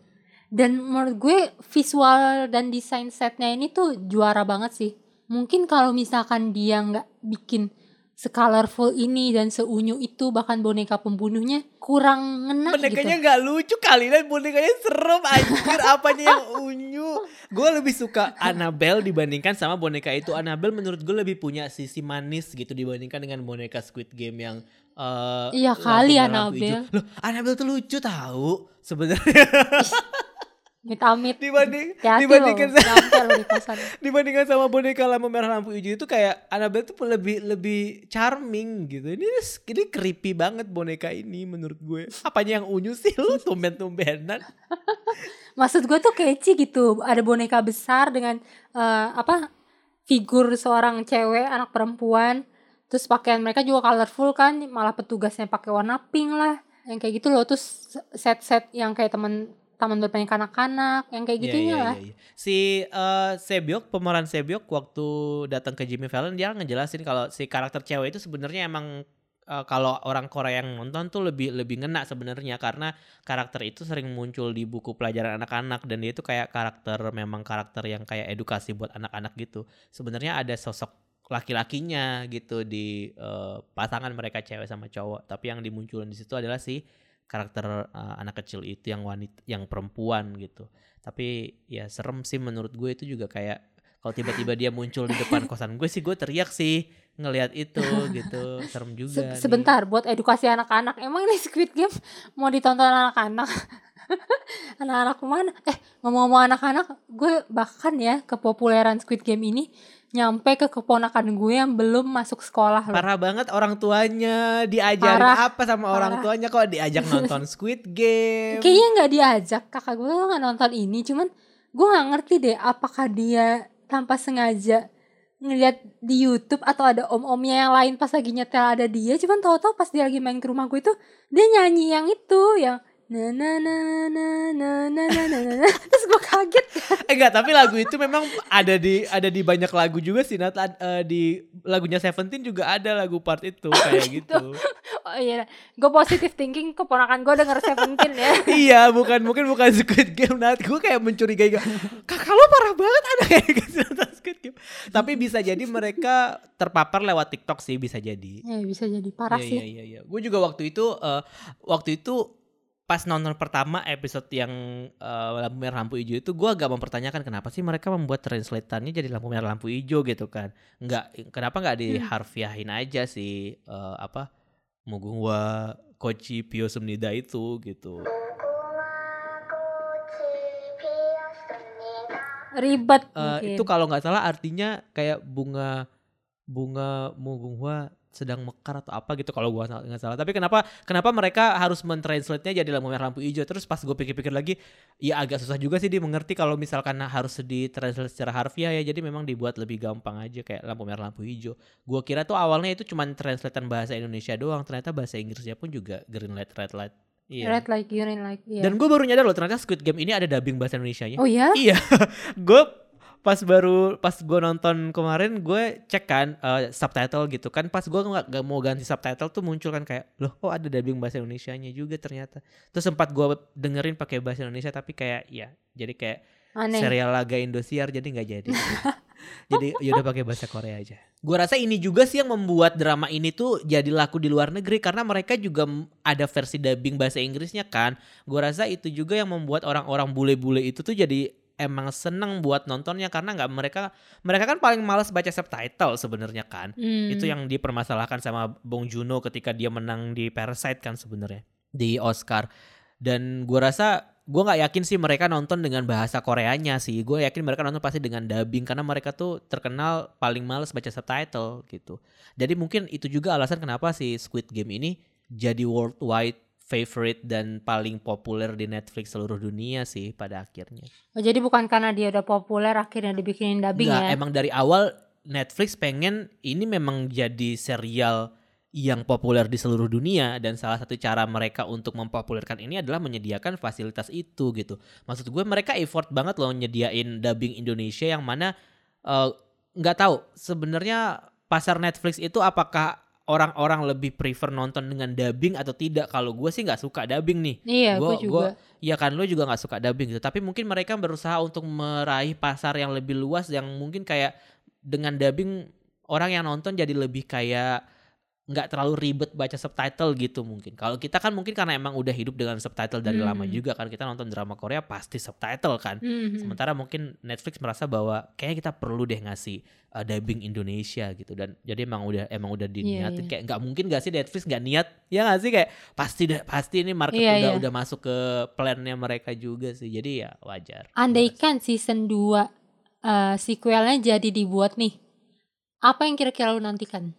Dan menurut gue visual dan desain setnya ini tuh juara banget sih. Mungkin kalau misalkan dia nggak bikin se-colorful ini dan seunyu itu, bahkan boneka pembunuhnya kurang ngena gitu. Bonekanya nggak lucu kali, dan bonekanya serem anjir. Apanya yang unyu? Gue lebih suka Annabelle dibandingkan sama boneka itu. Annabelle menurut gue lebih punya sisi manis gitu dibandingkan dengan boneka Squid Game yang iya kali Annabelle. Loh, Annabelle tuh lucu tahu sebenarnya. Amit-amit dibandingkan sama boneka lampu merah lampu hijau itu, kayak Annabelle tuh lebih charming gitu. Ini creepy banget boneka ini menurut gue. Apanya yang unyu sih lu, tumben-tumbenan. Maksud gue tuh kece gitu. Ada boneka besar dengan figur seorang cewek, anak perempuan. Terus pakaian mereka juga colorful kan, malah petugasnya pakai warna pink lah, yang kayak gitu loh. Terus set-set yang kayak taman bermain kanak-kanak, yang kayak gitunya Si Sae-byeok, pemeran Sae-byeok waktu datang ke Jimmy Fallon, dia ngejelasin kalau si karakter cewek itu sebenarnya emang kalau orang Korea yang nonton tuh lebih ngena sebenarnya, karena karakter itu sering muncul di buku pelajaran anak-anak, dan dia itu kayak karakter yang kayak edukasi buat anak-anak gitu. Sebenarnya ada sosok laki-lakinya gitu di pasangan mereka cewek sama cowok, tapi yang dimunculkan di situ adalah si karakter anak kecil itu yang wanita, yang perempuan gitu. Tapi ya serem sih menurut gue itu juga, kayak kalau tiba-tiba dia muncul di depan kosan gue sih, gue teriak sih ngelihat itu gitu, serem juga. Sebentar nih. Buat edukasi anak-anak, emang ini Squid Game mau ditonton anak-anak? Anak-anak mana? Ngomong-ngomong anak-anak, gue bahkan ya kepopuleran Squid Game ini nyampe ke keponakan gue yang belum masuk sekolah loh. Parah banget orang tuanya, diajarin apa sama orang tuanya kok diajak nonton Squid Game. Kayaknya gak diajak, kakak gue tuh gak nonton ini, cuman gue gak ngerti deh apakah dia tanpa sengaja ngeliat di YouTube atau ada om-omnya yang lain pas lagi nyetel ada dia, cuman tahu-tahu pas dia lagi main ke rumah gue tuh dia nyanyi yang itu, yang na na na na na na na na. Terus gue kaget. Enggak, tapi lagu itu memang ada di banyak lagu juga sih, Nat. Di lagunya Seventeen juga ada lagu part itu kayak gitu. Oh iya, gue positive thinking, keponakan gue denger Seventeen ya. Iya, bukan Squid Game, Nat. Gue kayak mencurigai, kakak lo parah banget anaknya nonton Squid Game. Tapi bisa jadi mereka terpapar lewat TikTok sih, bisa jadi. Iya, bisa jadi, parah sih. Iya. Gue juga waktu itu pas nonton pertama episode yang lampu merah lampu hijau itu, gue agak mempertanyakan kenapa sih mereka membuat translatannya jadi lampu merah lampu hijau gitu kan. Kenapa nggak diharfiahin aja sih Mugungwa Kochi Pio Semnida itu gitu. Ribet. Itu kalau nggak salah artinya kayak bunga Mugungwa sedang mekar atau apa gitu kalau gue nggak salah. Tapi kenapa mereka harus mentranslate-nya jadi lampu merah lampu hijau? Terus pas gue pikir-pikir lagi, ya agak susah juga sih dimengerti kalau misalkan harus ditranslate secara harfiah ya. Jadi memang dibuat lebih gampang aja kayak lampu merah lampu hijau. Gue kira tuh awalnya itu cuma translatean bahasa Indonesia doang, ternyata bahasa Inggrisnya pun juga green light red light. Yeah. Red light green light. Yeah. Dan gue baru nyadar loh ternyata Squid Game ini ada dubbing bahasa Indonesianya. Oh ya? Iya. Pas gue nonton kemarin, gue cek kan subtitle gitu kan. Pas gue gak mau ganti subtitle tuh muncul kan kayak, loh kok ada dubbing bahasa Indonesianya juga ternyata. Terus sempat gue dengerin pakai bahasa Indonesia, tapi kayak ya jadi kayak aneh. Serial laga Indosiar jadi gak jadi. Jadi yaudah pakai bahasa Korea aja. Gue rasa ini juga sih yang membuat drama ini tuh jadi laku di luar negeri, karena mereka juga ada versi dubbing bahasa Inggrisnya kan. Gue rasa itu juga yang membuat orang-orang bule-bule itu tuh jadi emang seneng buat nontonnya, karena nggak mereka kan paling malas baca subtitle sebenarnya kan. Itu yang dipermasalahkan sama Bong Joon-ho ketika dia menang di Parasite kan sebenarnya di Oscar. Dan gue rasa gue nggak yakin sih mereka nonton dengan bahasa Koreanya sih. Gue yakin mereka nonton pasti dengan dubbing, karena mereka tuh terkenal paling malas baca subtitle gitu. Jadi mungkin itu juga alasan kenapa si Squid Game ini jadi worldwide favorite dan paling populer di Netflix seluruh dunia sih pada akhirnya. Oh, jadi bukan karena dia udah populer akhirnya dibikinin dubbing. Nggak, ya? Emang dari awal Netflix pengen ini memang jadi serial yang populer di seluruh dunia, dan salah satu cara mereka untuk mempopulerkan ini adalah menyediakan fasilitas itu gitu. Maksud gue mereka effort banget loh nyediain dubbing Indonesia yang mana nggak tahu sebenarnya pasar Netflix itu apakah orang-orang lebih prefer nonton dengan dubbing atau tidak. Kalau gue sih gak suka dubbing nih. Iya, gue juga. Iya kan, lo juga gak suka dubbing gitu. Tapi mungkin mereka berusaha untuk meraih pasar yang lebih luas, yang mungkin kayak dengan dubbing orang yang nonton jadi lebih kayak gak terlalu ribet baca subtitle gitu mungkin. Kalau kita kan mungkin karena emang udah hidup dengan subtitle dari lama juga kan. Kita nonton drama Korea pasti subtitle kan. Sementara mungkin Netflix merasa bahwa kayaknya kita perlu deh ngasih dubbing Indonesia gitu. Dan jadi emang udah diniatin. Kayak nggak mungkin nggak sih Netflix nggak niat ya nggak sih, kayak pasti ini market udah masuk ke plannya mereka juga sih. Jadi ya wajar. Andaikan season 2 sequelnya jadi dibuat nih, apa yang kira-kira lu nantikan?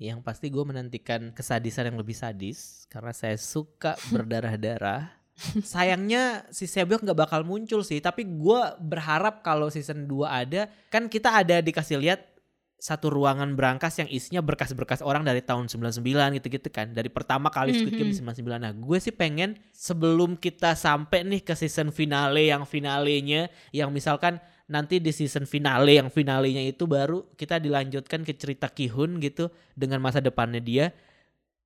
Yang pasti gue menantikan kesadisan yang lebih sadis, karena saya suka berdarah-darah. Sayangnya si Sae-byeok gak bakal muncul sih, tapi gue berharap kalau season 2 ada. Kan kita ada dikasih lihat satu ruangan berangkas yang isinya berkas-berkas orang dari tahun 99 gitu-gitu kan, dari pertama kali Squid Game 99. Nah gue sih pengen sebelum kita sampai nih ke season finale yang finalenya, yang misalkan nanti di season finale, yang finalenya itu baru kita dilanjutkan ke cerita Gi-hun gitu dengan masa depannya dia.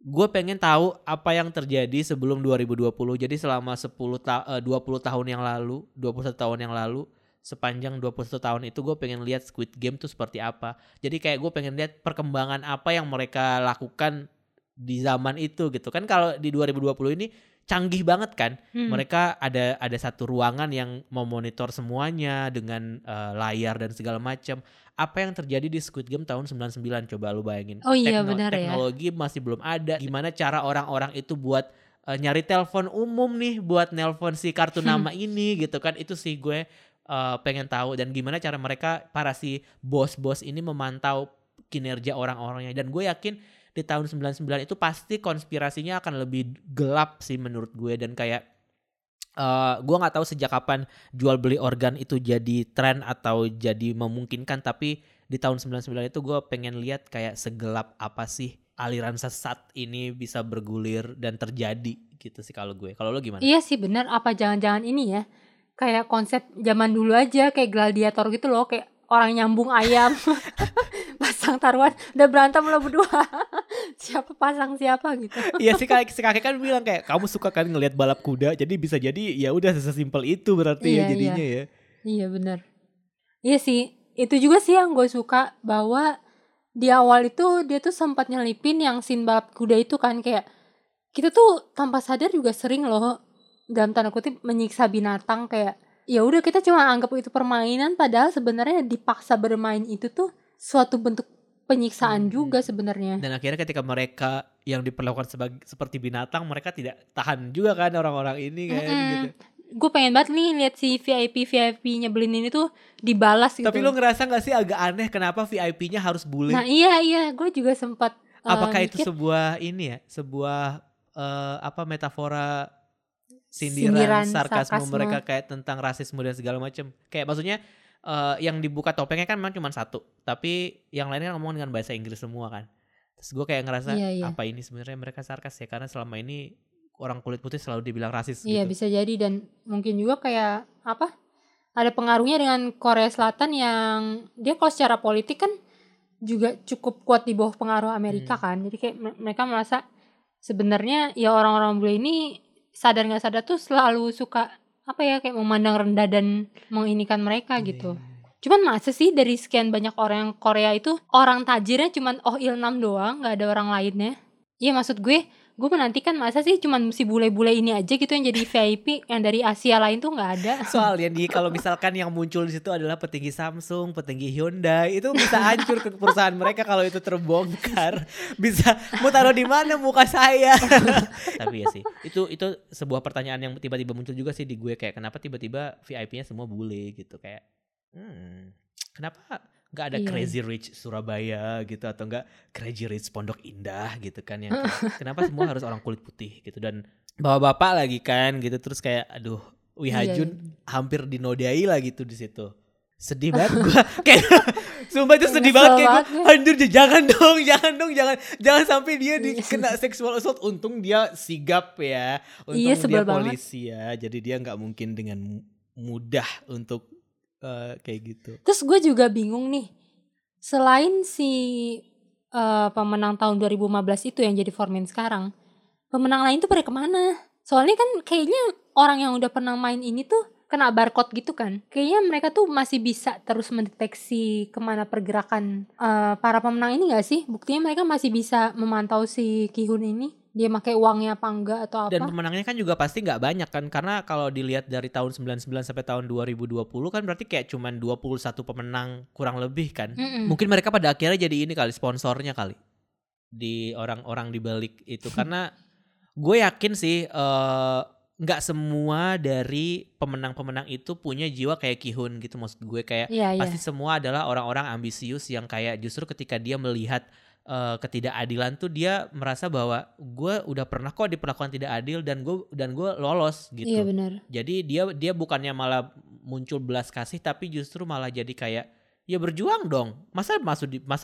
Gue pengen tahu apa yang terjadi sebelum 2020. Jadi selama 20 tahun yang lalu, 21 tahun yang lalu, sepanjang 21 tahun itu gue pengen lihat Squid Game tuh seperti apa. Jadi kayak gue pengen lihat perkembangan apa yang mereka lakukan di zaman itu gitu. Kan kalau di 2020 ini canggih banget kan, mereka ada satu ruangan yang memonitor semuanya dengan layar dan segala macam. Apa yang terjadi di Squid Game tahun 99, coba lu bayangin. Oh iya, benar ya. Teknologi masih belum ada. Gimana cara orang-orang itu buat nyari telepon umum nih, buat nelpon si kartu nama ini gitu kan. Itu sih gue pengen tahu, dan gimana cara mereka, para si bos-bos ini memantau kinerja orang-orangnya. Dan gue yakin di tahun 99 itu pasti konspirasinya akan lebih gelap sih menurut gue. Dan kayak gue gak tahu sejak kapan jual beli organ itu jadi tren atau jadi memungkinkan, tapi di tahun 99 itu gue pengen lihat kayak segelap apa sih aliran sesat ini bisa bergulir dan terjadi gitu sih kalau gue. Kalau lo gimana? Iya sih benar, apa jangan-jangan ini ya kayak konsep zaman dulu aja, kayak gladiator gitu loh, kayak orang nyambung ayam pasang taruhan, udah berantem lo berdua siapa pasang siapa gitu. Iya sih, si kakek kan bilang kayak kamu suka kan ngelihat balap kuda, jadi bisa jadi ya udah sesimpel itu berarti iya, ya jadinya iya. Ya iya benar. Iya sih, itu juga sih yang gue suka, bahwa di awal itu dia tuh sempat nyelipin yang scene balap kuda itu kan, kayak kita tuh tanpa sadar juga sering loh dalam tanda kutip menyiksa binatang, kayak ya udah kita cuma anggap itu permainan, padahal sebenarnya dipaksa bermain itu tuh suatu bentuk penyiksaan juga sebenarnya. Dan akhirnya ketika mereka yang diperlakukan seperti binatang, mereka tidak tahan juga kan orang-orang ini kan gitu. Gue pengen banget nih lihat si VIP nyebelin ini tuh dibalas gitu. Tapi lo ngerasa nggak sih agak aneh kenapa VIP-nya harus bule? Nah iya gue juga sempat. Apakah itu sebuah ini ya, sebuah metafora? Sindiran sarkasme mereka kayak tentang rasisme dan segala macam. Kayak maksudnya yang dibuka topengnya kan memang cuma satu, tapi yang lainnya ngomong dengan bahasa Inggris semua kan. Terus gue kayak ngerasa apa ini sebenarnya mereka sarkas ya, karena selama ini orang kulit putih selalu dibilang rasis gitu. Iya bisa jadi, dan mungkin juga kayak apa, ada pengaruhnya dengan Korea Selatan yang dia kalau secara politik kan juga cukup kuat di bawah pengaruh Amerika kan. Jadi kayak mereka merasa sebenarnya ya orang-orang bule ini sadar nggak sadar tuh selalu suka apa ya, kayak memandang rendah dan menginikan mereka gitu. Cuman masa sih dari sekian banyak orang Korea itu orang tajirnya cuman Oh Il-nam doang, nggak ada orang lainnya. Iya maksud gue menantikan masa sih cuman si bule-bule ini aja gitu yang jadi VIP, yang dari Asia lain tuh nggak ada. Soalnya kalau misalkan yang muncul di situ adalah petinggi Samsung, petinggi Hyundai, itu bisa hancur ke perusahaan mereka kalau itu terbongkar. Bisa mau taruh di mana muka saya? Tapi ya sih, itu sebuah pertanyaan yang tiba-tiba muncul juga sih di gue, kayak kenapa tiba-tiba VIP-nya semua bule gitu, kayak kenapa? Gak ada Crazy Rich Surabaya gitu, atau gak Crazy Rich Pondok Indah gitu kan, yang kayak, kenapa semua harus orang kulit putih gitu, dan bapak-bapak lagi kan gitu. Terus kayak aduh, Wi Ha-jun hampir dinodai lah gitu di situ. Sedih banget gue, kayak sumpah itu sedih banget, kayak gue anjir jangan sampai dia dikena sexual assault. Untung dia sigap ya, untung dia polisi banget. Ya jadi dia gak mungkin dengan mudah untuk kayak gitu. Terus gue juga bingung nih, selain si pemenang tahun 2015 itu yang jadi foreman sekarang, pemenang lain tuh pada kemana? Soalnya kan kayaknya orang yang udah pernah main ini tuh kena barcode gitu kan, kayaknya mereka tuh masih bisa terus mendeteksi kemana pergerakan para pemenang ini gak sih? Buktinya mereka masih bisa memantau si Gi-hun ini, dia pakai uangnya apa enggak atau apa. Dan pemenangnya kan juga pasti gak banyak kan, karena kalau dilihat dari tahun 99 sampai tahun 2020 kan berarti kayak cuman 21 pemenang kurang lebih kan. Mungkin mereka pada akhirnya jadi ini kali, sponsornya kali, di orang-orang di balik itu. Karena gue yakin sih gak semua dari pemenang-pemenang itu punya jiwa kayak Gi-hun gitu. Maksud gue kayak pasti semua adalah orang-orang ambisius yang kayak justru ketika dia melihat ketidakadilan tuh dia merasa bahwa gue udah pernah kok diperlakukan tidak adil dan gue lolos gitu. Iya benar. Jadi dia bukannya malah muncul belas kasih, tapi justru malah jadi kayak ya berjuang dong. Masa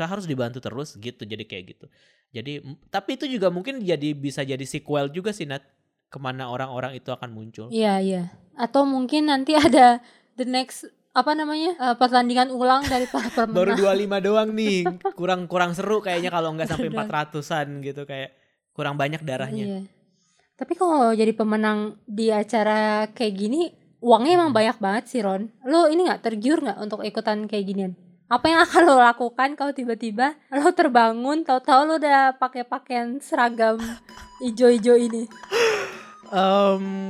harus dibantu terus gitu. Jadi kayak gitu. Jadi tapi itu juga mungkin jadi bisa jadi sequel juga sih, Nat, kemana orang-orang itu akan muncul. Iya. Atau mungkin nanti ada the next apa namanya pertandingan ulang dari pemenang. Baru 25 doang nih, kurang seru kayaknya kalau nggak sampai 400-an gitu, kayak kurang banyak darahnya. Iya. Tapi kalau jadi pemenang di acara kayak gini, uangnya emang banyak banget sih Ron. Lo ini nggak tergiur nggak untuk ikutan kayak ginian? Apa yang akan lo lakukan kalau tiba-tiba lo terbangun tahu-tahu lo udah pakai pakaian seragam ijo-ijo ini?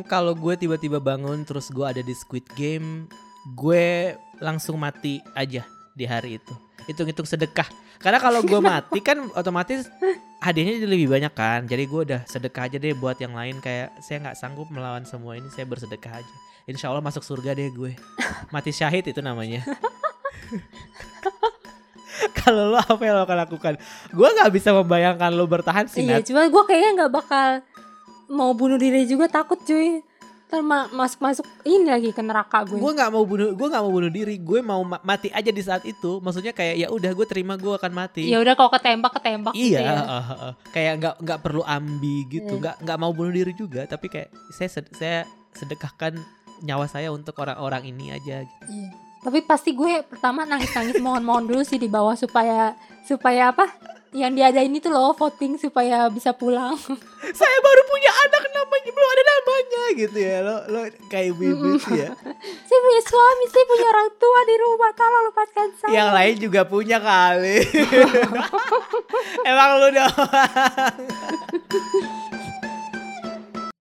Kalau gue tiba-tiba bangun terus gue ada di Squid Game, gue langsung mati aja di hari itu. Hitung-hitung sedekah. Karena kalau gue mati kan otomatis hadiahnya jadi lebih banyak kan. Jadi gue udah sedekah aja deh buat yang lain, kayak saya gak sanggup melawan semua ini, saya bersedekah aja. Insya Allah masuk surga deh gue. Mati syahid itu namanya. Kalau lo apa yang lo akan lakukan? Gue nggak bisa membayangkan lo bertahan sih. Iya, cuma gue kayaknya nggak bakal mau bunuh diri juga, takut cuy. Ntar masuk ini lagi ke neraka gue. Gue nggak mau bunuh diri. Gue mau mati aja di saat itu. Maksudnya kayak ya udah gue terima gue akan mati. Ya udah kalau ketembak. Iya. Gitu ya. Kayak nggak perlu ambi gitu. Nggak mau bunuh diri juga. Tapi kayak saya sedekahkan nyawa saya untuk orang-orang ini aja. Gitu. Iya. Tapi pasti gue pertama nangis-nangis mohon-mohon dulu sih di bawah supaya apa yang diadain itu loh, voting supaya bisa pulang. Saya baru punya anak namanya belum ada namanya gitu ya. Lo kayak ibu-ibu ya. Saya punya suami, saya punya orang tua di rumah, tolong lepaskan saya. Yang lain juga punya kali. Emang lu doang.